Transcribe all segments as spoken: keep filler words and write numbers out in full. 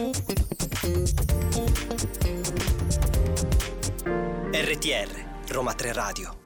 R T R Roma Tre Radio.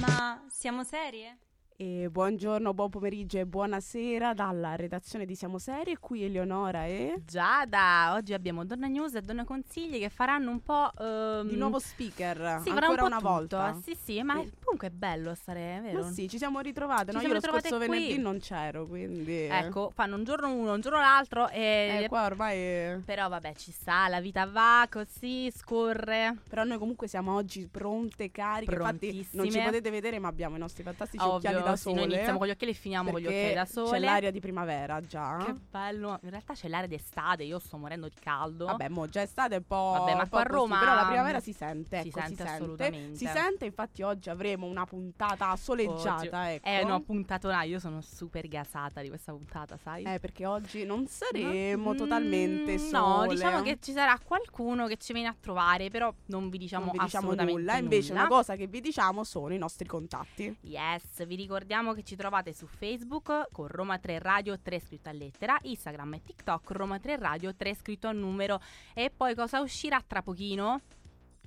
Ma siamo serie? E buongiorno, buon pomeriggio e buonasera dalla redazione di Siamo Serie, qui Eleonora e Giada. Oggi abbiamo Donna News e Donna Consigli che faranno un po' um... di nuovo speaker, sì, ancora un po' una tutto. volta. Sì, sì, ma sì. comunque è bello stare, è vero? Ma sì, ci siamo ritrovate, ci no? siamo io ritrovate lo scorso qui. venerdì non c'ero, quindi ecco, fanno un giorno uno, un giorno l'altro e eh, qua ormai è... Però vabbè, ci sta, la vita va così, scorre. Però noi comunque siamo oggi pronte, cariche, infatti non ci potete vedere ma abbiamo i nostri fantastici Ovvio. occhiali da sole. Sì, noi iniziamo con gli occhiali e finiamo con gli occhiali da sole. C'è l'aria di primavera già. Che bello. In realtà c'è l'aria d'estate, io sto morendo di caldo. Vabbè, mo già estate è un po'. Vabbè, ma po qua a Roma così, però la primavera si sente, ecco, si sente, si sente assolutamente. Si sente, infatti oggi avremo una puntata soleggiata, oggi. ecco. Eh no, puntatona, io sono super gasata di questa puntata, sai? Eh, perché oggi non saremo no, totalmente sole. No, diciamo che ci sarà qualcuno che ci viene a trovare, però non vi diciamo, non vi diciamo assolutamente nulla. Invece nulla. Una cosa che vi diciamo sono i nostri contatti. Yes, vi ricordo Ricordiamo che ci trovate su Facebook con Roma Tre Radio tre scritto a lettera, Instagram e TikTok Roma Tre Radio tre scritto a numero. E poi cosa uscirà tra pochino?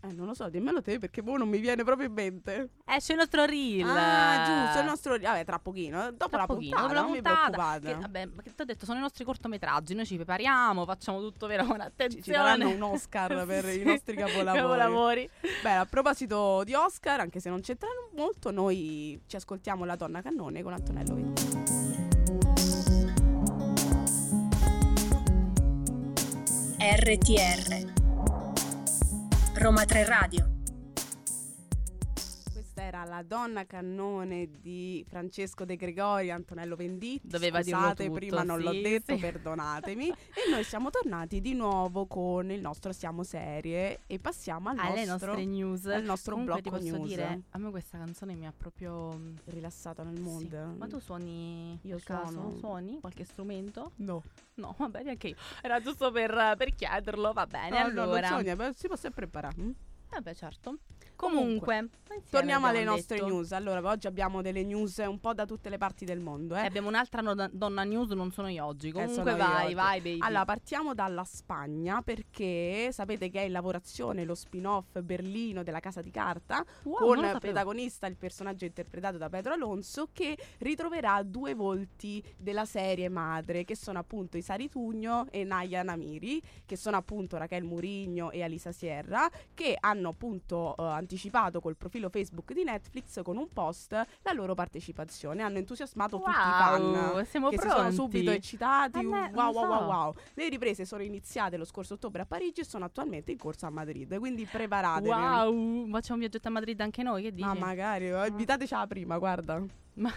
Eh, non lo so, dimmelo te perché boh, non mi viene proprio in mente. Esce il nostro reel. Ah, giusto, il nostro reel. Vabbè, tra pochino, dopo tra la pochino, puntata, dopo la puntata. Che, vabbè, che ti ho detto, sono i nostri cortometraggi, noi ci prepariamo, facciamo tutto vero con attenzione. Ci, ci daranno un Oscar per sì. i nostri capolavori. capolavori. Beh, a proposito di Oscar, anche se non c'entra molto, noi ci ascoltiamo La Donna Cannone con Antonello Ventura. R T R Roma Tre Radio. Questa era La Donna Cannone di Francesco De Gregori, Antonello Venditti. Doveva Scusate, dirlo tutto, prima non sì, l'ho detto, sì. perdonatemi. E noi siamo tornati di nuovo con il nostro Siamo Serie e passiamo al alle nostro, nostre news, al nostro Comunque blocco ti posso news. Dire, a me questa canzone mi ha proprio rilassato nel mondo. Sì. Ma tu suoni? Io suono. Suoni qualche strumento? No. No, va bene, anche io. Era giusto per, per chiederlo, va bene. No, allora, no, non sogno, si può sempre imparare. Mm? Eh beh, certo. Comunque, Comunque torniamo alle nostre detto. news. Allora, oggi abbiamo delle news un po' da tutte le parti del mondo. Eh? E abbiamo un'altra no- donna news, non sono io oggi. Comunque eh, vai, oggi. vai, baby. Allora, partiamo dalla Spagna perché sapete che è in lavorazione lo spin-off Berlino della Casa di Carta, wow, con protagonista il personaggio interpretato da Pedro Alonso, che ritroverà due volti della serie madre, che sono appunto Itziar Ituño e Najwa Nimri, che sono appunto Raquel Murigno e Alisa Sierra, che hanno appunto eh, anticipato col profilo Facebook di Netflix con un post la loro partecipazione. Hanno entusiasmato wow, tutti i fan siamo che pronti. si sono subito eccitati. Me, wow wow so. wow wow Le riprese sono iniziate lo scorso ottobre a Parigi e sono attualmente in corso a Madrid, quindi preparatevi. Wow, facciamo un viaggetto a Madrid anche noi, che dici? Ma magari, ah. invitatecela prima, guarda. Ma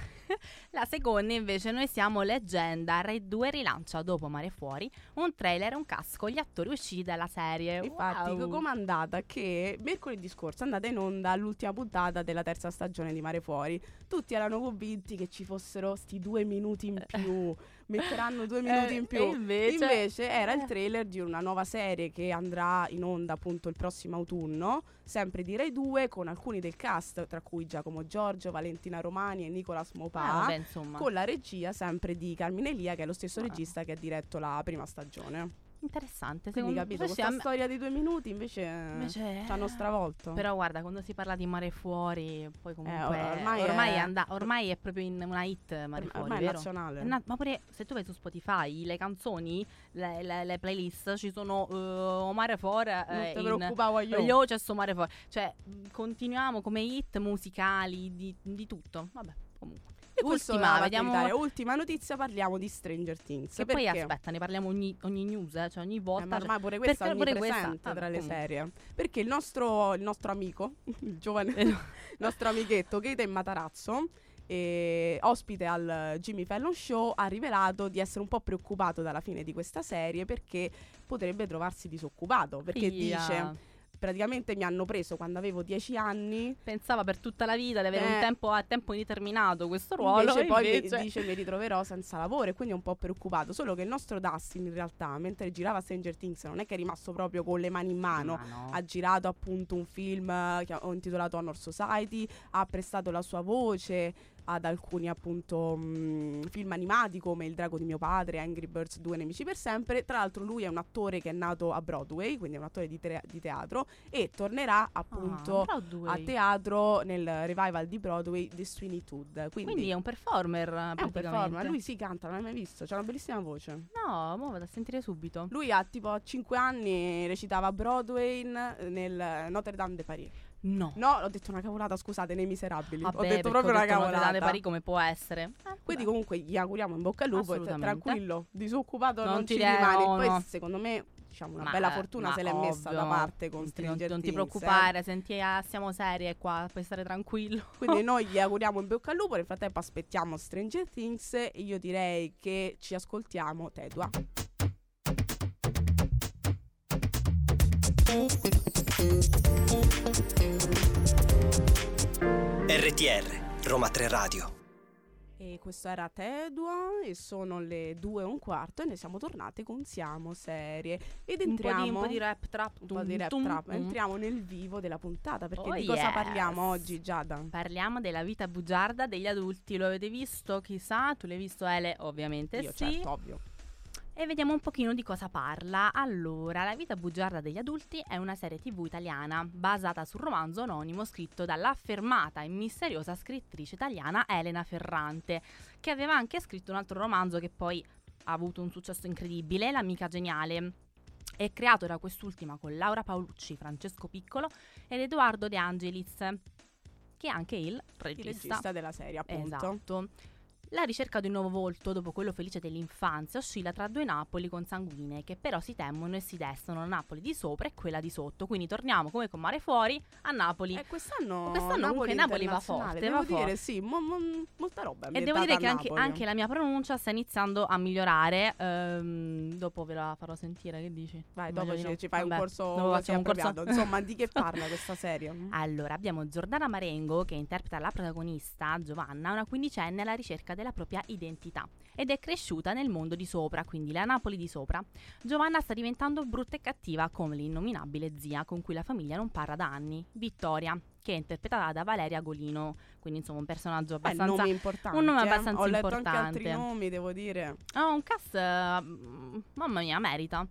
la seconda invece, noi siamo leggenda. Rai due rilancia dopo Mare Fuori un trailer e un casco, gli attori usciti dalla serie. Infatti wow. comandata che mercoledì scorso è andata in onda l'ultima puntata della terza stagione di Mare Fuori. Tutti erano convinti che ci fossero sti due minuti in più, metteranno due minuti eh, in più invece... invece era il trailer di una nuova serie che andrà in onda appunto il prossimo autunno, sempre di Rai due, con alcuni del cast tra cui Giacomo Giorgio, Valentina Romani e Nicola Smopà, ah, con la regia sempre di Carmine Elia, che è lo stesso ah. regista che ha diretto la prima stagione. Interessante, secondo me. Capito, questa am... storia di due minuti invece, invece ci hanno stravolto. Però guarda, quando si parla di Mare Fuori, poi comunque eh, ormai, ormai, è... È and- ormai è proprio in una hit Mare Fuori, ormai vero? È nazionale. Na- ma pure se tu vai su Spotify, le canzoni, le, le, le playlist ci sono uh, Mare Fuori. Non eh, ti preoccupavo io. Io c'è sto Mare Fuori. Cioè, continuiamo come hit musicali di, di tutto. Vabbè, comunque. Ultima, vediamo... ultima notizia, parliamo di Stranger Things. Che perché? Poi aspetta, ne parliamo ogni, ogni news, eh, cioè ogni volta. Eh, ma ormai pure questa è onnipresente tra ah, le comunque. serie. Perché il nostro, il nostro amico, il giovane, il nostro amichetto Keita Matarazzo, e ospite al Jimmy Fallon Show, ha rivelato di essere un po' preoccupato dalla fine di questa serie perché potrebbe trovarsi disoccupato. Perché Ia. dice... praticamente mi hanno preso quando avevo dieci anni. Pensava per tutta la vita di avere eh. un tempo a tempo indeterminato questo ruolo, invece, e poi invece... Mi, dice mi ritroverò senza lavoro, e quindi è un po' preoccupato. Solo che il nostro Dustin, in realtà, mentre girava Stranger Things, non è che è rimasto proprio con le mani in mano, ah, no. Ha girato appunto un film che ho intitolato Honor Society, ha prestato la sua voce ad alcuni appunto mh, film animati come Il drago di mio padre, Angry Birds due, Nemici per sempre. Tra l'altro lui è un attore che è nato a Broadway, quindi è un attore di, te- di teatro, e tornerà appunto ah, a teatro nel revival di Broadway Destiny Child. Quindi, quindi è un performer, è un performer. Lui si canta, non l'hai mai visto, c'ha una bellissima voce. No, mo vado a sentire subito. Lui ha tipo cinque anni, recitava a Broadway in, nel Notre Dame de Paris. No, no, ho detto una cavolata, scusate, Nei Miserabili. Vabbè, ho detto proprio ho detto una cavolata. Dame Parì, come può essere? Eh, Quindi, beh. comunque, gli auguriamo in bocca al lupo. Tranquillo, disoccupato non, non ci rimani. No, Poi, no. secondo me, diciamo, una ma, bella fortuna se l'è ovvio. messa da parte con Stranger Things. Non ti preoccupare, eh. senti, ah, siamo serie qua, puoi stare tranquillo. Quindi noi gli auguriamo in bocca al lupo. Nel frattempo aspettiamo Stranger Things e io direi che ci ascoltiamo Tedua. R T R Roma Tre Radio. E questo era Tedua e sono le due e un quarto e noi siamo tornati con Siamo Serie. Ed entriamo un po' di, un po' di rap trap, un tum, po' di rap tum, trap. Entriamo nel vivo della puntata perché oh di yes. cosa parliamo oggi, Giada? Parliamo della vita bugiarda degli adulti. Lo avete visto? Chissà, tu l'hai visto, Ele? Ovviamente Io, sì. certo, ovvio. E vediamo un pochino di cosa parla. Allora, La vita bugiarda degli adulti è una serie tv italiana basata sul romanzo anonimo scritto dall'affermata e misteriosa scrittrice italiana Elena Ferrante, che aveva anche scritto un altro romanzo che poi ha avuto un successo incredibile, L'amica geniale. È creato da quest'ultima con Laura Paolucci, Francesco Piccolo ed Edoardo De Angelis, che è anche il regista, il regista della serie, appunto. Esatto. La ricerca di un nuovo volto dopo quello felice dell'infanzia oscilla tra due Napoli consanguinee che però si temono e si destano, la Napoli di sopra e quella di sotto. Quindi torniamo come con Mare Fuori a Napoli. E eh, quest'anno, quest'anno Napoli, Napoli va forte, devo va dire, forte. Sì, mo, mo, molta roba. E devo dire che anche, anche la mia pronuncia sta iniziando a migliorare. Ehm, dopo ve la farò sentire, che dici? Vai, dopo ci, ci fai Vabbè, un corso facciamo un corso. Insomma, di che parla questa serie? Allora, abbiamo Giordana Marengo che interpreta la protagonista Giovanna, una quindicenne alla ricerca della propria identità, ed è cresciuta nel mondo di sopra, quindi la Napoli di sopra. Giovanna sta diventando brutta e cattiva come l'innominabile zia con cui la famiglia non parla da anni, Vittoria, che è interpretata da Valeria Golino, quindi insomma un personaggio abbastanza eh, un nome abbastanza eh? Ho letto importante. Anche altri nomi, devo dire. Oh, un cast uh, mamma mia, merita.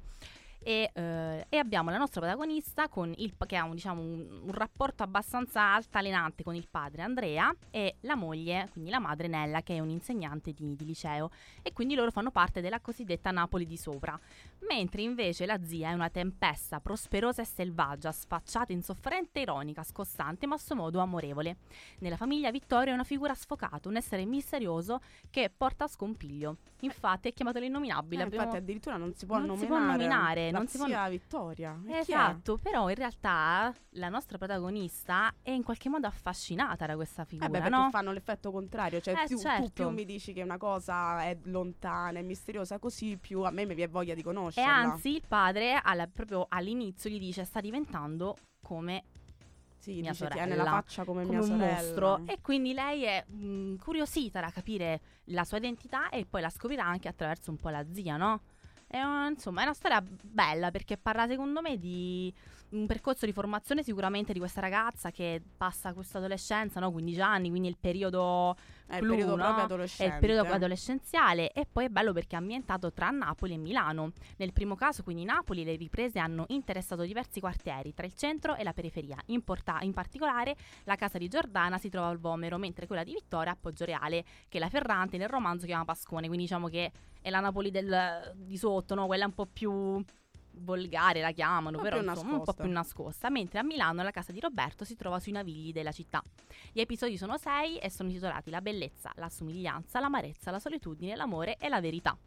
E, eh, e abbiamo la nostra protagonista con il, che ha un, diciamo, un, un rapporto abbastanza altalenante con il padre Andrea e la moglie, quindi la madre Nella, che è un'insegnante di, di liceo, e quindi loro fanno parte della cosiddetta Napoli di sopra, mentre invece la zia è una tempesta prosperosa e selvaggia, sfacciata, insofferente, ironica, scossante ma a suo modo amorevole. Nella famiglia Vittoria è una figura sfocata, un essere misterioso che porta a scompiglio, infatti è chiamato l'innominabile. Eh, abbiamo... infatti addirittura non si può non nominare, si può nominare. Non si può... la Vittoria. E esatto, però in realtà la nostra protagonista è in qualche modo affascinata da questa figura, eh beh, perché no? fanno l'effetto contrario, cioè eh, più, certo. tu più mi dici che una cosa è lontana, è misteriosa, così più a me mi viene voglia di conoscerla. E anzi il padre alla, proprio all'inizio gli dice sta diventando come sì, mia sorella, è nella faccia come, come mia un sorella. mostro, e quindi lei è mh, curiosita da capire la sua identità e poi la scoprirà anche attraverso un po' la zia, no? È una, insomma, è una storia bella perché parla secondo me di un percorso di formazione sicuramente di questa ragazza che passa questa adolescenza, no? quindici anni, quindi il periodo è clou, il periodo no? proprio adolescente. È il periodo adolescenziale, e poi è bello perché è ambientato tra Napoli e Milano. Nel primo caso, quindi Napoli, le riprese hanno interessato diversi quartieri tra il centro e la periferia. In, porta- in particolare la casa di Giordana si trova al Vomero, mentre quella di Vittoria a Poggio Reale, che la Ferrante nel romanzo chiama Pascone, quindi diciamo che è la Napoli del, di sotto, no? Quella un po' più volgare la chiamano, però insomma un po' più nascosta, mentre a Milano la casa di Roberto si trova sui navigli della città. Gli episodi sono sei e sono intitolati La bellezza, la somiglianza, l'amarezza, la solitudine, l'amore e la verità.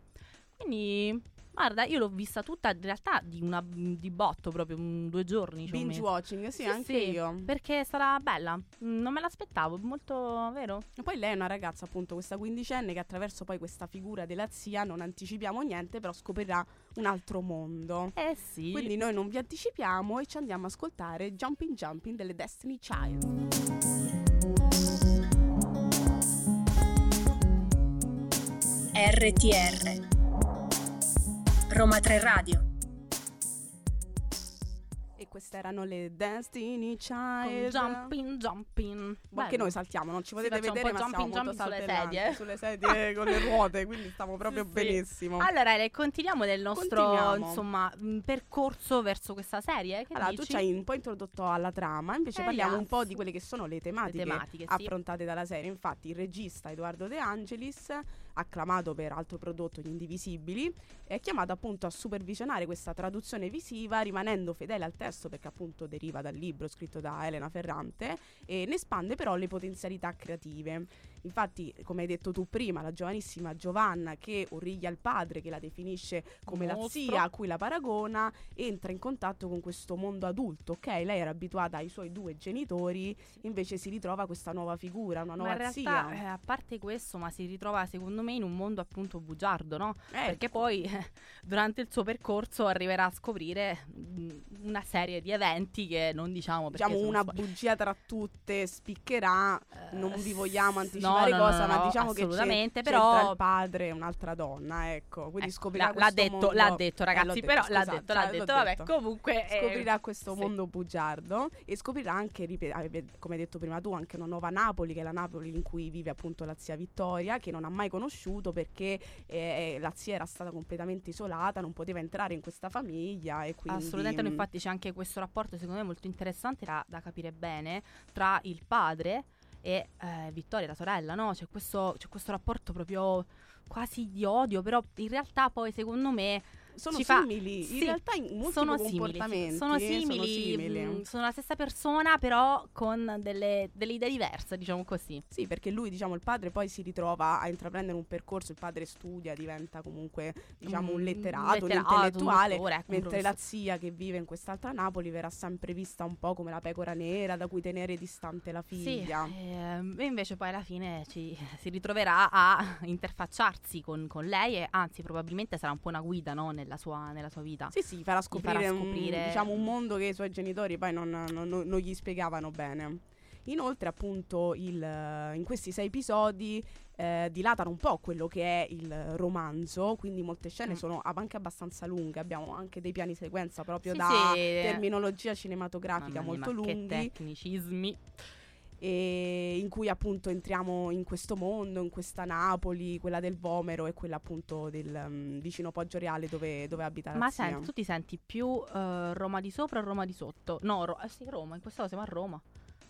Quindi Guarda, io l'ho vista tutta in realtà di, una, di botto, proprio un, due giorni. Cioè binge watching, sì, sì anche sì, io. Perché sarà bella, non me l'aspettavo, molto vero. E poi lei è una ragazza, appunto, questa quindicenne che attraverso poi questa figura della zia, non anticipiamo niente, però scoprirà un altro mondo. Eh sì. Quindi noi non vi anticipiamo e ci andiamo a ascoltare Jumping Jumping delle Destiny Child. R T R Roma Tre Radio. E queste erano le Destiny Child con Jumping Jumping. Ma anche noi saltiamo, non ci potete sì, vedere, ma jumping, siamo jumping molto saltellanti sulle sedie, sulle sedie con le ruote, quindi stiamo proprio sì, benissimo. Allora, continuiamo nel nostro continuiamo. insomma percorso verso questa serie. Che allora, dici? Tu ci hai un po' introdotto alla trama, invece eh, parliamo yes. un po' di quelle che sono le tematiche, le tematiche affrontate sì. dalla serie. Infatti il regista Edoardo De Angelis, acclamato per altro prodotto Gli Indivisibili, è chiamato appunto a supervisionare questa traduzione visiva, rimanendo fedele al testo, perché appunto deriva dal libro scritto da Elena Ferrante, e ne espande però le potenzialità creative. Infatti, come hai detto tu prima, la giovanissima Giovanna, che origlia il padre, che la definisce come la zia a cui la paragona, entra in contatto con questo mondo adulto. Ok, lei era abituata ai suoi due genitori, invece si ritrova questa nuova figura, una nuova ma in zia. Realtà, eh, a parte questo, ma si ritrova secondo me in un mondo appunto bugiardo, no? Eh, Perché poi eh, durante il suo percorso arriverà a scoprire mh, una serie di eventi che non diciamo perché diciamo una sp- bugia tra tutte spiccherà, eh, non vi vogliamo anticipare. No, no, cosa, no, ma diciamo assolutamente, che c'è, però c'entra il padre, un'altra donna, ecco, quindi eh, scoprirà l'ha questo detto, mondo l'ha detto ragazzi, eh, però detto, l'ha, scusate, detto, l'ha, l'ha detto, l'ha detto, vabbè, comunque scoprirà eh, questo sì. mondo bugiardo, e scoprirà anche, come hai detto prima tu, anche una nuova Napoli, che è la Napoli in cui vive appunto la zia Vittoria, che non ha mai conosciuto perché eh, la zia era stata completamente isolata, non poteva entrare in questa famiglia, e quindi assolutamente, infatti c'è anche questo rapporto secondo me molto interessante da, da capire bene tra il padre e eh, Vittoria, la sorella, no? C'è questo, c'è questo rapporto proprio quasi di odio, però in realtà poi secondo me sono ci simili, fa... in sì, realtà in molti sono comportamenti simili, sono simili, sono simili. Mh, sono la stessa persona però con delle, delle idee diverse, diciamo così. Sì, perché lui, diciamo, il padre poi si ritrova a intraprendere un percorso, il padre studia, diventa comunque, diciamo, un letterato, un, letterato, un intellettuale, un dottore, mentre un la zia che vive in quest'altra Napoli verrà sempre vista un po' come la pecora nera da cui tenere distante la figlia. Sì, ehm, e invece poi alla fine ci, si ritroverà a interfacciarsi con, con lei, e anzi probabilmente sarà un po' una guida, no? Nella sua, nella sua vita. Sì, sì, farà scoprire, farà scoprire... Un, diciamo, un mondo che i suoi genitori poi non, non, non gli spiegavano bene. Inoltre, appunto, il, in questi sei episodi Eh, dilatano un po' quello che è il romanzo, quindi molte scene mm. sono anche abbastanza lunghe, abbiamo anche dei piani sequenza proprio sì, da sì. terminologia cinematografica, mamma molto mia, lunghi, che tecnicismi, e in cui appunto entriamo in questo mondo, in questa Napoli, quella del Vomero e quella appunto del um, vicino Poggio Reale dove, dove abita la ma zia. Senti, tu ti senti più uh, Roma di sopra o Roma di sotto? No, ro- eh sì, Roma, in questa cosa siamo a Roma.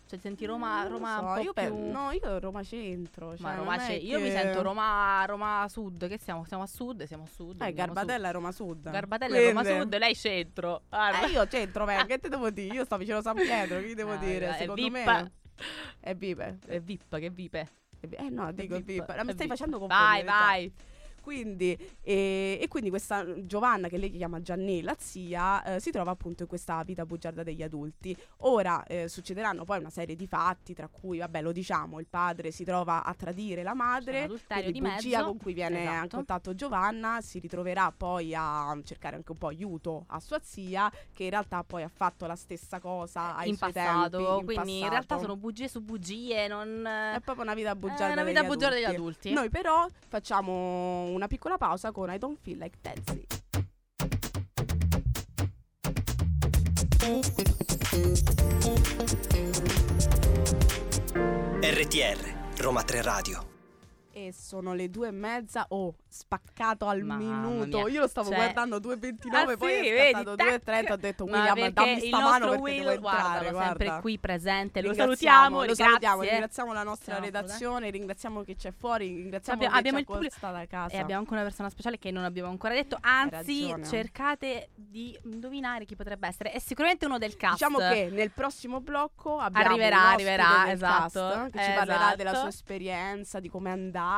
Cioè senti Roma, Roma so, un po' io più... per... No, io Roma centro, cioè ma Roma ce... che... Io mi sento Roma, Roma sud. Che siamo? Siamo a sud? Siamo a sud eh, Garbatella è Roma sud. Garbatella è Roma sud. Lei centro allora. eh, Io centro, beh, che te devo dire? Io sto vicino San Pietro, che devo ah, dire? È secondo vip. me È vipe È vip, che vipe? Eh no, dico vip. Ma mi stai facendo confondere. Vai, vai. Quindi, eh, e quindi questa Giovanna, che lei chiama Gianni, la zia, eh, si trova appunto in questa vita bugiarda degli adulti. Ora eh, succederanno poi una serie di fatti, tra cui, vabbè, lo diciamo, il padre si trova a tradire la madre, quindi di bugia mezzo, con cui viene esatto. in contatto Giovanna, si ritroverà poi a cercare anche un po' aiuto a sua zia, che in realtà poi ha fatto la stessa cosa ai in suoi passato, tempi, in quindi passato. In realtà sono bugie su bugie, non... È proprio una vita bugiarda, eh, una vita degli, bugiarda adulti. degli adulti. Noi però facciamo una piccola pausa con I Don't Feel Like Dancing. R T R Roma Tre Radio. E sono le due e mezza, oh, spaccato al Mamma minuto. Mia. Io lo stavo cioè... guardando due e ventinove, ah, poi sì, è stato due e trenta. Ho detto, William, ma dammi sta mano perché Will, devo entrare. Guarda, guarda. Sempre qui presente. Lo salutiamo, lo salutiamo. Ringraziamo la nostra Ciao, redazione, eh. ringraziamo chi c'è fuori, ringraziamo abbiamo, chi abbiamo c'è il pubblico da casa. E abbiamo anche una persona speciale che non abbiamo ancora detto. Anzi, cercate di indovinare chi potrebbe essere. È sicuramente uno del cast. Diciamo che nel prossimo blocco abbiamo arriverà, arriverà, esatto, cast, che ci parlerà della sua esperienza, di come è andata,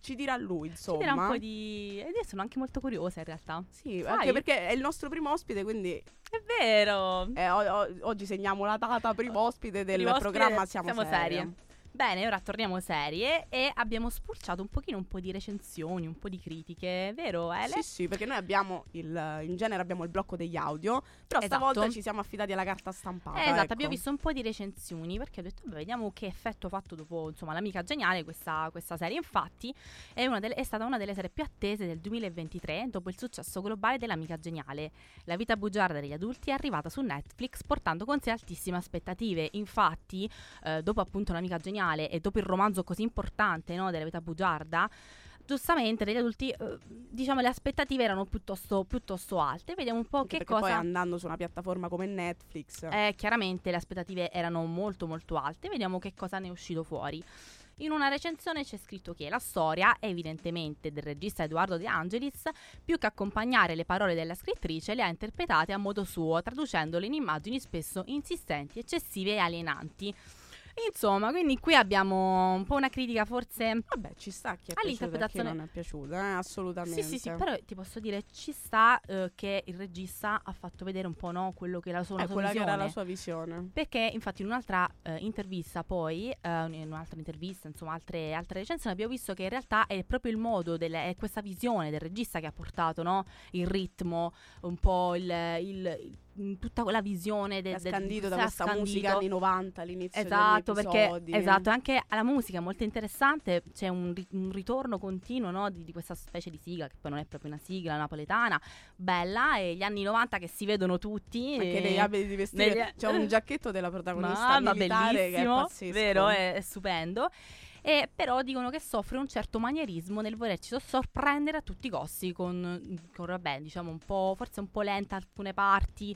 ci dirà lui, insomma. chiacchiera un po' di... E io sono anche molto curiosa in realtà. Sì, sai? Anche perché è il nostro primo ospite, quindi... È vero! Eh, o- o- oggi segniamo la data, primo ospite del primo programma ospite, Siamo, siamo serie. serie. Bene, ora torniamo serie e abbiamo spulciato un pochino un po' di recensioni, un po' di critiche, vero Ele? Sì, sì, perché noi abbiamo, il in genere abbiamo il blocco degli audio, però esatto. Stavolta ci siamo affidati alla carta stampata. Eh, esatto, ecco. Abbiamo visto un po' di recensioni perché ho detto, beh, vediamo che effetto ha fatto dopo, insomma, L'amica geniale questa, questa serie. Infatti è, una del, è stata una delle serie più attese del duemilaventitré dopo il successo globale dell'amica geniale. La vita bugiarda degli adulti è arrivata su Netflix portando con sé altissime aspettative. Infatti, eh, dopo appunto l'amica geniale e dopo il romanzo così importante, no, della vita bugiarda, giustamente degli adulti, eh, diciamo, le aspettative erano piuttosto, piuttosto alte. Vediamo un po' anche che cosa. Poi andando su una piattaforma come Netflix, eh, chiaramente le aspettative erano molto molto alte. Vediamo che cosa ne è uscito fuori. In una recensione c'è scritto che la storia, evidentemente del regista Edoardo De Angelis, più che accompagnare le parole della scrittrice, le ha interpretate a modo suo, traducendole in immagini spesso insistenti, eccessive e alienanti. Insomma, quindi qui abbiamo un po' una critica forse... Vabbè, ci sta chi è piaciuta e chi non è piaciuta, eh, assolutamente. Sì, sì, sì, però ti posso dire, ci sta eh, che il regista ha fatto vedere un po', no, quello che è la sua, eh, sua visione. Quella che era la sua visione. Perché, infatti, in un'altra eh, intervista poi, eh, in un'altra intervista, insomma, altre, altre recensioni, abbiamo visto che in realtà è proprio il modo, delle, è questa visione del regista che ha portato, no, il ritmo, un po' il... il, il tutta la visione del, del, scandito da questa scandito. musica anni novanta all'inizio, esatto, degli episodi, perché, esatto, anche la musica è molto interessante, c'è un, ri- un ritorno continuo, no, di, di questa specie di sigla che poi non è proprio una sigla napoletana bella, e gli anni novanta che si vedono tutti anche e... negli abiti di vestire negli... c'è un giacchetto della protagonista ma, militare, ma che è pazzesco, vero, è, è stupendo. E però dicono che soffre un certo manierismo nel volerci sorprendere a tutti i costi, con, con vabbè, diciamo un po', forse un po' lenta alcune parti.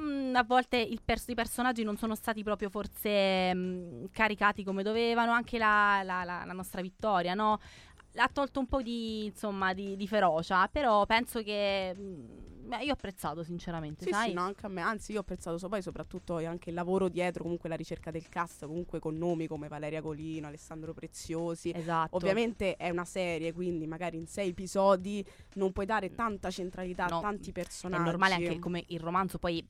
Mm, a volte il pers- i personaggi non sono stati proprio forse mh, caricati come dovevano. Anche la, la, la, la nostra Vittoria, no? Ha tolto un po' di, insomma, di, di ferocia. Però penso che... Mh, Beh, io ho apprezzato sinceramente, sì, sai? Sì, no, anche a me. Anzi, io ho apprezzato so, poi soprattutto anche il lavoro dietro, comunque la ricerca del cast, comunque con nomi come Valeria Golino, Alessandro Preziosi. Esatto. Ovviamente è una serie, quindi magari in sei episodi non puoi dare tanta centralità, no, a tanti personaggi. È normale, anche come il romanzo poi...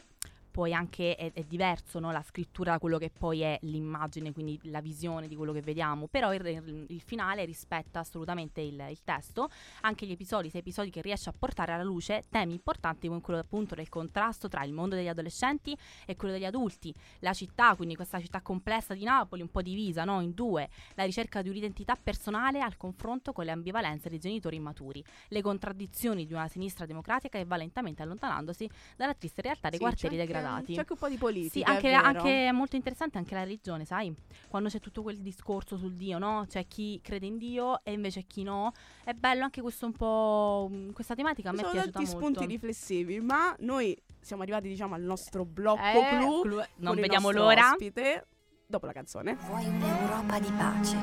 Poi anche è, è diverso, no, la scrittura da quello che poi è l'immagine, quindi la visione di quello che vediamo. Però il, il, il finale rispetta assolutamente il, il testo. Anche gli episodi, sei episodi che riesce a portare alla luce temi importanti come quello appunto del contrasto tra il mondo degli adolescenti e quello degli adulti. La città, quindi questa città complessa di Napoli, un po' divisa, no, in due. La ricerca di un'identità personale al confronto con le ambivalenze dei genitori immaturi. Le contraddizioni di una sinistra democratica che va lentamente allontanandosi dalla triste realtà dei sì, quartieri dei grandi. C'è anche un po' di politica. Sì, anche, anche molto interessante anche la religione, sai? Quando c'è tutto quel discorso sul Dio, no? C'è chi crede in Dio e invece chi no. È bello anche questo un po'. Questa tematica a me è piaciuta molto. Sono tanti spunti riflessivi, ma noi siamo arrivati, diciamo, al nostro blocco eh, clou. clou. Non vediamo l'ora. Ospite, dopo la canzone. Vuoi un'Europa di pace?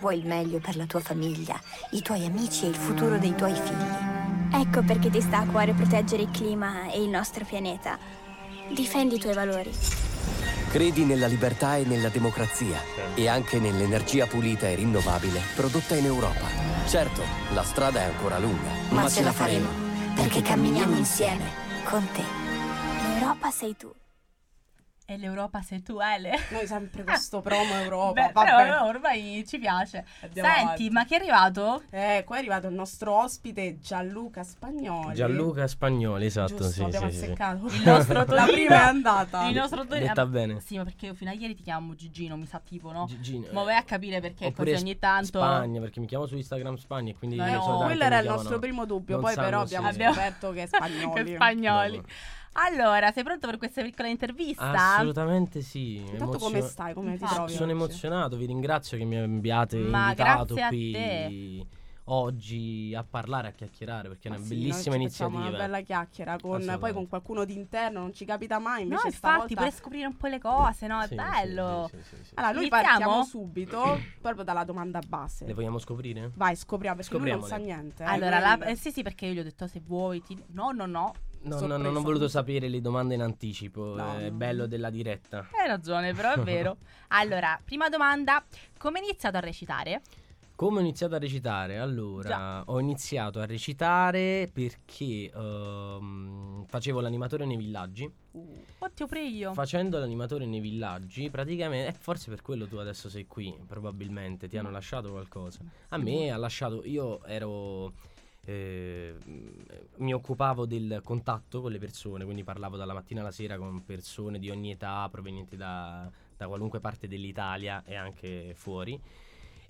Vuoi il meglio per la tua famiglia, i tuoi amici e il futuro dei tuoi figli? Ecco perché ti sta a cuore proteggere il clima e il nostro pianeta. Difendi i tuoi valori. Credi nella libertà e nella democrazia e anche nell'energia pulita e rinnovabile prodotta in Europa. Certo, la strada è ancora lunga, ma, ma ce la faremo, faremo perché camminiamo insieme, con te. L'Europa sei tu. E l'Europa sei tu, Ele. Noi sempre questo promo Europa. Beh, vabbè. Però ormai ci piace. Andiamo Senti, avanti. Ma chi è arrivato? Eh, qua è arrivato il nostro ospite Gianluca Spagnoli. Gianluca Spagnoli, esatto. Giusto, sì, abbiamo sì, azzeccato. Sì. Il nostro Tonino. La prima è andata. Il nostro Tonino. Detta bene. Sì, ma perché io fino a ieri ti chiamo Gigino, mi sa tipo, no? Gigino. Ma vai a capire perché oppure così ogni tanto... Spagna, perché mi chiamo su Instagram Spagna e quindi... No, no, so quello era il nostro primo dubbio, non poi sanno, però sì, abbiamo sì. scoperto che è Spagnoli. Che Spagnoli. No. Allora, sei pronto per questa piccola intervista? Assolutamente sì. Intanto Emozio... come stai? Come ti trovi? Sono oggi? emozionato, vi ringrazio che mi abbiate Ma invitato qui te. oggi a parlare, a chiacchierare, perché Ma è una sì, bellissima iniziativa. Una bella chiacchiera con poi con qualcuno di interno, non ci capita mai. Invece no, infatti, per scoprire un po' le cose, no? È sì, bello. Sì, sì, sì, sì. Allora, noi Iniziamo? partiamo subito proprio dalla domanda base. Le vogliamo scoprire? Vai, scopriamo, perché lui non sa niente. Allora, eh, la... eh, sì, sì, perché io gli ho detto se vuoi, ti... no, no, no. No, no, non ho voluto sapere le domande in anticipo, no, è no. bello della diretta. Hai ragione, però è vero. Allora, prima domanda, come hai iniziato a recitare? Come ho iniziato a recitare? Allora, Già. ho iniziato a recitare perché um, facevo l'animatore nei villaggi. Uh, Ottimo preio. Facendo l'animatore nei villaggi, praticamente, eh, forse per quello tu adesso sei qui, probabilmente, ti mm. hanno lasciato qualcosa. A me ha lasciato, io ero... Eh, mi occupavo del contatto con le persone, quindi parlavo dalla mattina alla sera con persone di ogni età, provenienti da, da qualunque parte dell'Italia e anche fuori.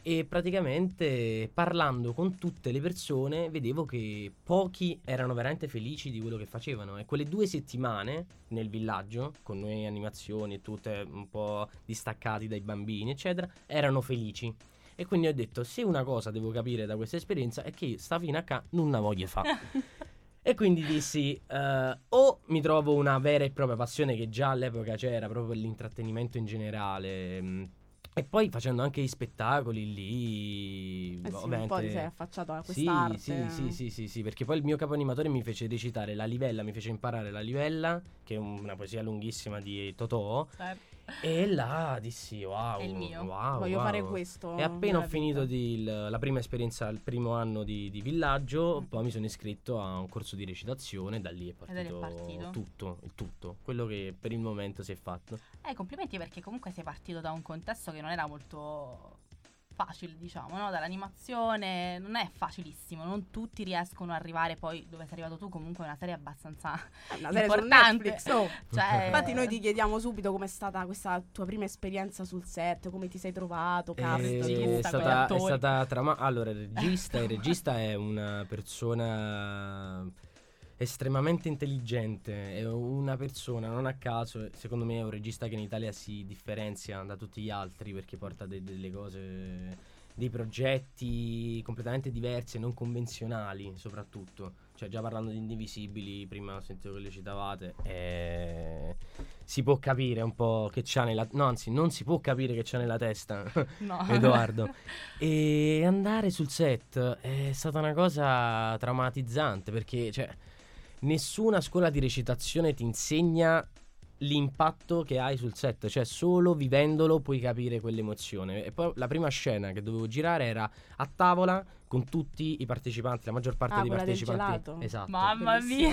E praticamente parlando con tutte le persone vedevo che pochi erano veramente felici di quello che facevano, e quelle due settimane nel villaggio con noi animazioni tutte un po' distaccati dai bambini eccetera erano felici, e quindi ho detto, se una cosa devo capire da questa esperienza è che sta fino a ca non la voglio fare. E quindi dissi, uh, o mi trovo una vera e propria passione che già all'epoca c'era, proprio l'intrattenimento in generale, mh, e poi facendo anche gli spettacoli lì, eh sì, ovviamente... un po' ti sei affacciato a quest'arte. Sì, sì, sì, sì, sì, sì, perché poi il mio capo animatore mi fece recitare La Livella, mi fece imparare La Livella, che è una poesia lunghissima di Totò, eh. e là dissi, wow, è il mio. wow, voglio wow. fare questo. E appena ho finito di l- la prima esperienza, il primo anno di, di villaggio, mm. poi mi sono iscritto a un corso di recitazione, da lì è partito, è partito. tutto, il tutto, quello che per il momento si è fatto. Eh, complimenti, perché comunque sei partito da un contesto che non era molto facile, diciamo, no? Dall'animazione non è facilissimo, non tutti riescono ad arrivare poi dove sei arrivato tu. Comunque è una serie abbastanza una serie importante su Netflix, oh. cioè... Infatti noi ti chiediamo subito com'è stata questa tua prima esperienza sul set, come ti sei trovato, cast, eh, regista, è stata, è stata trama- allora il regista, il regista è una persona estremamente intelligente, è una persona, non a caso secondo me è un regista che in Italia si differenzia da tutti gli altri, perché porta de- delle cose, dei progetti completamente diversi e non convenzionali soprattutto, cioè già parlando di Indivisibili, prima ho sentito che le citavate, eh, si può capire un po' che c'ha nella, no anzi non si può capire che c'ha nella testa, no. Edoardo. E andare sul set è stata una cosa traumatizzante, perché cioè nessuna scuola di recitazione ti insegna l'impatto che hai sul set, cioè solo vivendolo puoi capire quell'emozione. E poi la prima scena che dovevo girare era a tavola con tutti i partecipanti, la maggior parte ah, dei partecipanti. Del esatto. Mamma mia.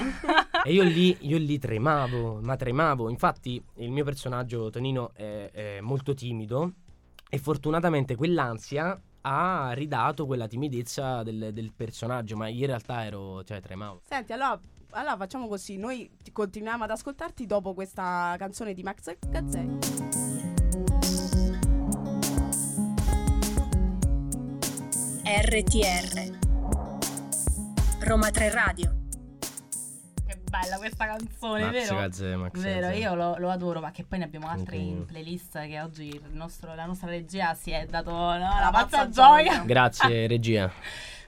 E io lì, io lì tremavo, ma tremavo. Infatti il mio personaggio Tonino è, è molto timido, e fortunatamente quell'ansia ha ridato quella timidezza del, del personaggio, ma in realtà ero, cioè tremavo. Senti, allora Allora facciamo così, noi continuiamo ad ascoltarti dopo questa canzone di Max Gazzei. R T R Roma Tre Radio. Che bella questa canzone, Max, vero? Gazzè, Max vero, Gazzè. Io lo, lo adoro, ma che poi ne abbiamo altre mm-hmm. in playlist, che oggi il nostro, la nostra regia si è dato no, la, la pazza gioia. gioia. Grazie regia.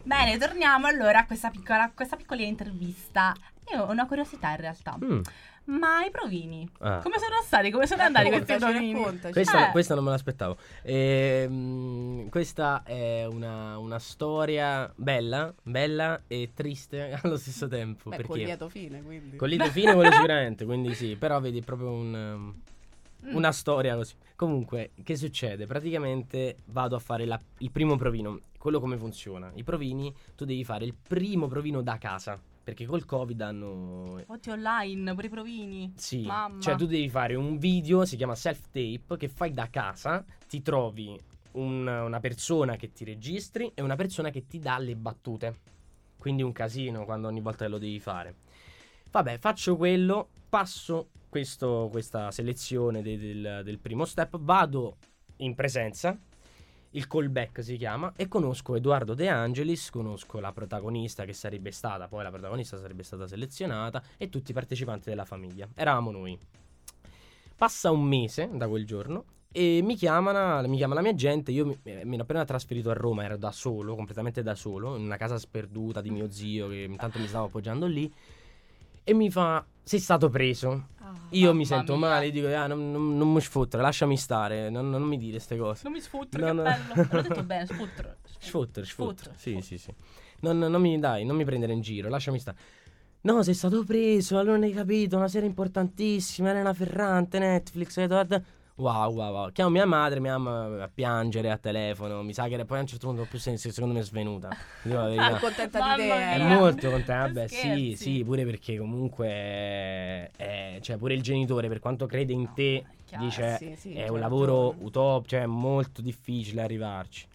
Bene, torniamo allora a questa piccola, questa piccolina intervista. Io ho una curiosità in realtà. Mm. Ma i provini, ah. come sono stati? Come sono andati questi provini? Questa, eh. questa non me l'aspettavo. Ehm, questa è una, una storia bella, bella e triste allo stesso tempo. Beh, perché? Con lieto fine, quindi. Con lieto fine, quello sicuramente, quindi sì. Però vedi, è proprio un, mm. una storia così. Comunque, che succede? Praticamente vado a fare la, il primo provino. Quello come funziona? I provini, tu devi fare il primo provino da casa, perché col Covid hanno... Oddio, online, pure i provini. Sì, mamma. Cioè tu devi fare un video, si chiama self-tape, che fai da casa, ti trovi un, una persona che ti registri e una persona che ti dà le battute. Quindi un casino quando ogni volta che lo devi fare. Vabbè, faccio quello, passo questo, questa selezione de, del, del primo step, vado in presenza... Il callback si chiama, e conosco Edoardo De Angelis, conosco la protagonista che sarebbe stata, poi la protagonista sarebbe stata selezionata, e tutti i partecipanti della famiglia. Eravamo noi. Passa un mese da quel giorno e mi chiama, mi chiama la mia gente, io mi, mi ero appena trasferito a Roma, ero da solo, completamente da solo, in una casa sperduta di mio zio che intanto mi stavo appoggiando lì, e mi fa... Sei stato preso. Ah, io mi sento mia. male, dico, ah, non, non, non mi sfottere, lasciami stare, non, non mi dire queste cose. Non mi sfottere, no, no. Bello. L'ho detto bene, sfottere. Sfottere, sfottere. Sì, sì, sì. Non, non mi dai, non mi prendere in giro, lasciami stare. No, sei stato preso, allora non hai capito, una serie importantissima, Elena Ferrante, Netflix, Edoardo... Wow, wow, wow. Chiamo mia madre, mi ama a piangere a telefono. Mi sa che poi a un certo punto più senso, secondo me è svenuta. Ah, contenta di te. È molto contenta. Vabbè, sì, sì, pure perché comunque è, cioè pure il genitore, per quanto crede in te, oh, chiaro, dice sì, sì, è certo. Un lavoro utopico, cioè è molto difficile arrivarci.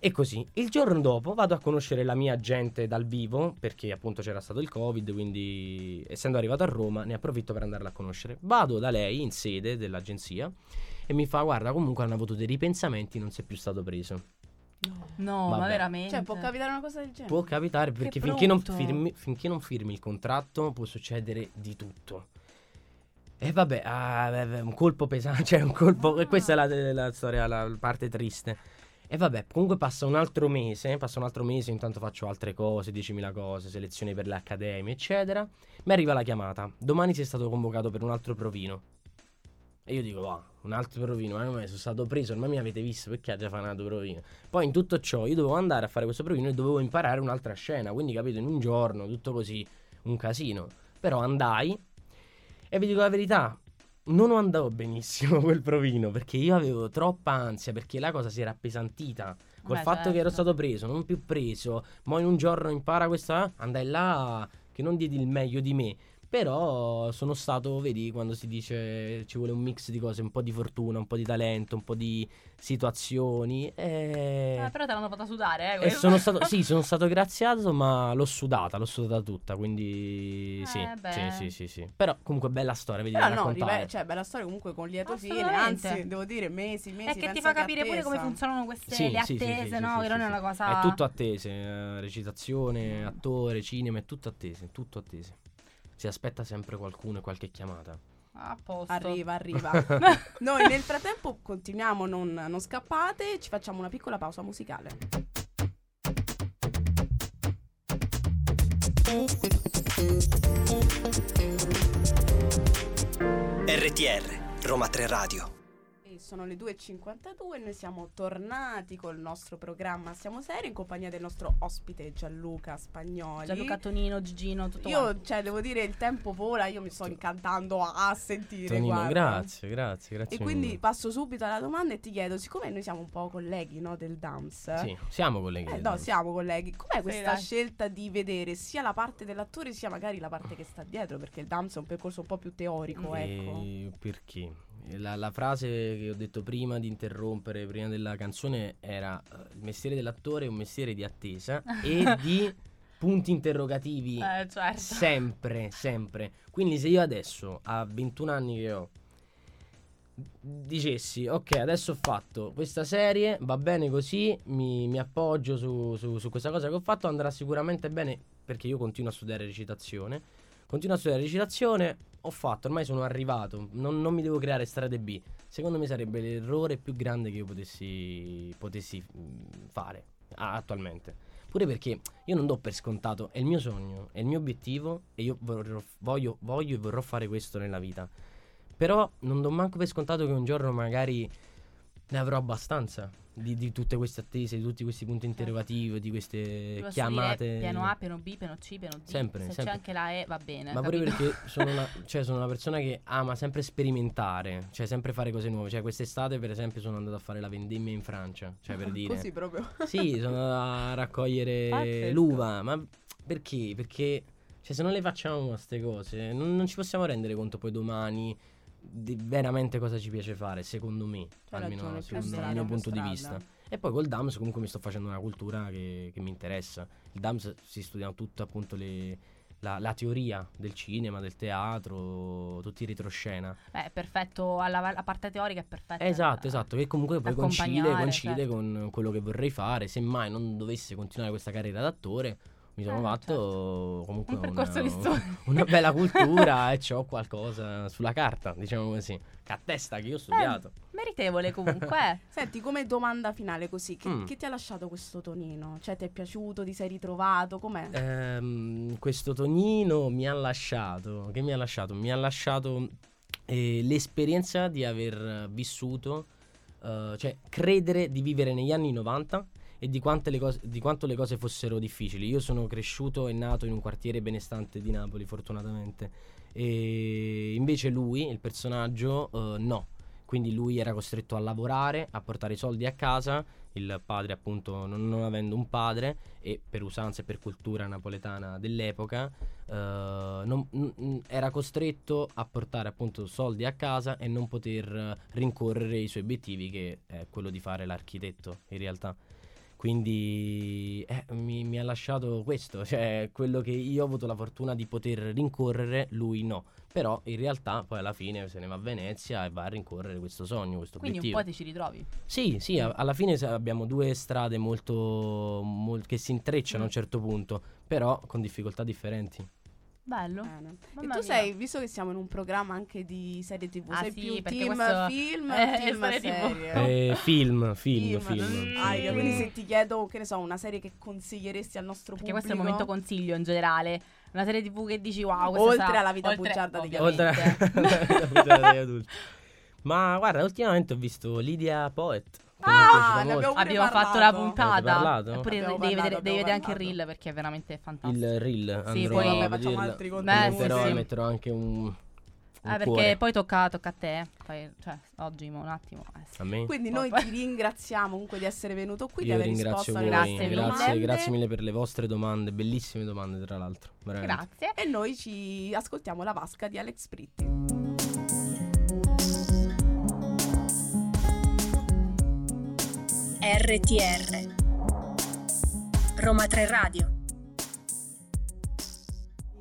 E così il giorno dopo vado a conoscere la mia gente dal vivo, perché appunto c'era stato il Covid, quindi essendo arrivato a Roma ne approfitto per andarla a conoscere. Vado da lei in sede dell'agenzia e mi fa: guarda, comunque hanno avuto dei ripensamenti, non si è più stato preso. No, vabbè. Ma veramente, cioè, può capitare una cosa del genere? Può capitare, perché finché non, firmi, finché non firmi il contratto può succedere di tutto. E vabbè, ah, un colpo pesante, cioè un colpo, ah. Questa è la, la storia, la parte triste. E vabbè, comunque passa un altro mese, passa un altro mese, intanto faccio altre cose, diecimila cose, selezioni per le accademie, eccetera. Mi arriva la chiamata: domani sei stato convocato per un altro provino. E io dico: va, un altro provino, eh, sono stato preso, ormai mi avete visto, perché ha già fatto un altro provino? Poi in tutto ciò io dovevo andare a fare questo provino e dovevo imparare un'altra scena, quindi capito, in un giorno, tutto così, un casino. Però andai e vi dico la verità, non andò benissimo quel provino, perché io avevo troppa ansia, perché la cosa si era appesantita col Beh, fatto certo. che ero stato preso, non più preso, mo in un giorno impara questa, andai là che non diedi il meglio di me, però sono stato, vedi, quando si dice ci vuole un mix di cose, un po' di fortuna, un po' di talento, un po' di situazioni e... ah, però te l'hanno fatta sudare, eh, e sono stato, sì, sono stato graziato, ma l'ho sudata, l'ho sudata tutta, quindi eh, sì, sì, sì, sì, sì. Però comunque bella storia, vedi, però da no, ribè, cioè bella storia comunque con lieto fine, anzi devo dire mesi, mesi. E che ti fa capire attesa. Pure come funzionano queste sì, le attese, sì, sì, sì, no? Sì, che sì, non sì, è una cosa... È tutto attese, recitazione, attore, cinema, è tutto attese, tutto attese. Si aspetta sempre qualcuno e qualche chiamata. A posto. Arriva, arriva. Noi nel frattempo continuiamo, non, non scappate, ci facciamo una piccola pausa musicale. R T R, Roma Tre Radio. Sono le due e cinquantadue, noi siamo tornati col nostro programma Siamo Serie in compagnia del nostro ospite Gianluca Spagnoli. Gianluca, Tonino, Gigino, tutto io quanto. Cioè devo dire il tempo vola, io mi sto incantando a, a sentire Tonino, guarda. grazie, grazie, grazie E quindi mille. Passo subito alla domanda e ti chiedo, siccome noi siamo un po' colleghi, no, del D A M S. Sì, siamo colleghi eh, No, D A M S. Siamo colleghi. Com'è questa sì, scelta di vedere sia la parte dell'attore sia magari la parte che sta dietro? Perché il D A M S è un percorso un po' più teorico, e ecco. Perché? La, la frase che ho detto prima di interrompere, prima della canzone, era uh, il mestiere dell'attore è un mestiere di attesa e di punti interrogativi, eh, certo. sempre, sempre. Quindi se io adesso, a ventuno anni che ho, dicessi ok, adesso ho fatto questa serie, va bene così, mi, mi appoggio su, su, su questa cosa che ho fatto, andrà sicuramente bene, perché io continuo a studiare recitazione, continuo a studiare recitazione, ho fatto, ormai sono arrivato, non, non mi devo creare strade B. Secondo me sarebbe l'errore più grande che io potessi, potessi fare ah, attualmente. Pure perché io non do per scontato, è il mio sogno, è il mio obiettivo e io vorrò, voglio, voglio e vorrò fare questo nella vita. Però non do manco per scontato che un giorno magari ne avrò abbastanza di, di tutte queste attese, di tutti questi punti interrogativi, di queste chiamate. Dire, piano A, piano B, piano C, piano D. Sempre, se sempre. C'è anche la E va bene. Ma capito? Pure perché sono una, cioè sono una persona che ama sempre sperimentare, cioè sempre fare cose nuove. Cioè quest'estate per esempio sono andato a fare la vendemmia in Francia, cioè per dire. Così proprio. Sì, sono andato a raccogliere Pazzesco. l'uva, ma perché? Perché cioè se non le facciamo queste cose non, non ci possiamo rendere conto poi domani di veramente cosa ci piace fare, secondo me, cioè, almeno dal mio punto strada. di vista. E poi col D A M S comunque mi sto facendo una cultura che, che mi interessa. Il D A M S si studia tutto appunto le, la, la teoria del cinema, del teatro, tutti i retroscena. Beh, perfetto, alla, la parte teorica è perfetta. Esatto, da, esatto, che comunque poi concide, concide certo. con quello che vorrei fare. Se mai non dovessi continuare questa carriera d'attore, mi sono eh, fatto certo. comunque un percorso una, di storia, una bella cultura e c'ho qualcosa sulla carta, diciamo così, che attesta che io ho studiato. Eh, meritevole comunque. Senti, come domanda finale così, che, mm. che ti ha lasciato questo Tonino? Cioè ti è piaciuto, ti sei ritrovato, com'è? Ehm, questo Tonino mi ha lasciato, che mi ha lasciato? Mi ha lasciato eh, l'esperienza di aver vissuto, eh, cioè credere di vivere negli anni novanta, e di, quante le cose, di quanto le cose fossero difficili. Io sono cresciuto e nato in un quartiere benestante di Napoli, fortunatamente, e invece lui, il personaggio, uh, no. quindi lui era costretto a lavorare, a portare i soldi a casa, il padre appunto non, non avendo un padre, e per usanza e per cultura napoletana dell'epoca eh, non, n- era costretto a portare appunto soldi a casa e non poter rincorrere i suoi obiettivi, che è quello di fare l'architetto in realtà. Quindi eh, mi, mi ha lasciato questo, cioè quello che io ho avuto la fortuna di poter rincorrere, lui no. Però in realtà poi alla fine se ne va a Venezia e va a rincorrere questo sogno, questo quindi obiettivo. Quindi un po' ti ci ritrovi. Sì, sì, a- alla fine abbiamo due strade molto, molto che si intrecciano mm. a un certo punto, però con difficoltà differenti. Bello. E tu sei, visto che siamo in un programma anche di serie tv, ah, sei sì, più team questo... film eh, team serie serie. Eh, film, film, film, film. Ah, mm. Quindi se ti chiedo, che ne so, una serie che consiglieresti al nostro perché pubblico, perché questo è il momento consiglio in generale, una serie tv che dici wow, questa oltre sa... alla vita oltre... bugiarda degli adulti. Oltre alla vita bugiarda degli adulti. Ma guarda, ultimamente ho visto Lydia Poet. Ah, abbiamo fatto la puntata. Eppure devi, parlato, vedere, devi vedere anche il reel, perché è veramente fantastico. Il reel andrò sì, poi vabbè, facciamo altri contenuti. Metterò, sì. metterò anche un, un ah, perché cuore. Poi tocca, tocca a te. Poi, cioè, oggi mo, un attimo. Eh, sì. A me? Quindi poi, noi poi... ti ringraziamo comunque di essere venuto qui. Io di aver risposto voi. Grazie, grazie, grazie mille per le vostre domande, bellissime domande tra l'altro. Veramente. Grazie. E noi ci ascoltiamo La Vasca di Alex Britti. R T R Roma Tre Radio.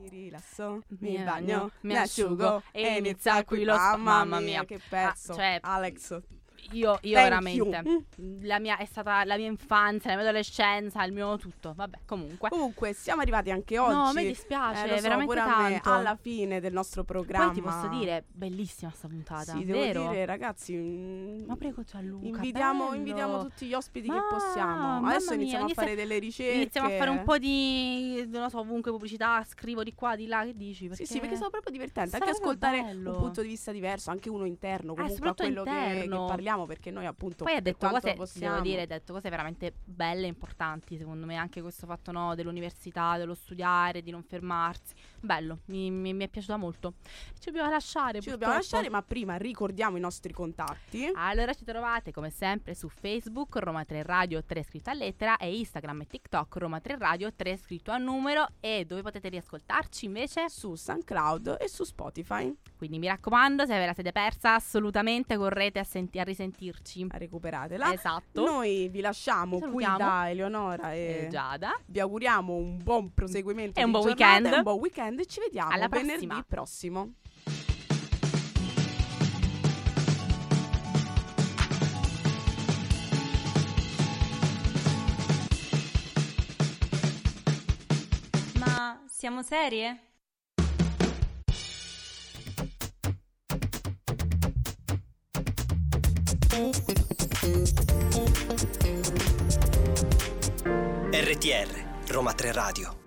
Mi rilasso, mi, mi bagno, mi asciugo e inizia qui lo spazio. Mamma mia, che pezzo, ah, cioè, Alex. Io, io veramente you. La mia è stata la mia infanzia, la mia adolescenza, il mio tutto. Vabbè, comunque. Comunque siamo arrivati anche oggi. No, mi dispiace, eh, lo so, veramente tanto. Alla fine del nostro programma. Poi ti posso dire, bellissima sta puntata. Sì, devo vero? dire, ragazzi. Mh, ma prego Gianluca. Invitiamo, invitiamo tutti gli ospiti ma, che possiamo. Adesso iniziamo mia, a fare delle ricerche. Iniziamo a fare un po' di non so, ovunque pubblicità, scrivo di qua, di là, che dici? Perché sì, sì, perché sono proprio divertente anche ascoltare bello. un punto di vista diverso, anche uno interno, comunque eh, a quello interno. che, che parliamo. Perché noi appunto poi ha detto cose possiamo. devo dire ha detto cose veramente belle e importanti, secondo me, anche questo fatto no dell'università, dello studiare, di non fermarsi, bello, mi, mi, mi è piaciuta molto. Ci dobbiamo lasciare, ci dobbiamo lasciare, ma prima ricordiamo i nostri contatti. Allora ci trovate come sempre su Facebook Roma Tre Radio tre scritto a lettera, e Instagram e TikTok Roma Tre Radio tre scritto a numero, e dove potete riascoltarci invece su SoundCloud e su Spotify. Quindi mi raccomando, se ve la siete persa assolutamente correte a sentire, a risentirci, a recuperatela. Esatto. Noi vi lasciamo qui da Eleonora e, e Giada. Vi auguriamo un buon proseguimento e un buon weekend. E un buon weekend. Ci vediamo alla venerdì prossimo. Ma siamo serie? R T R Roma Tre Radio.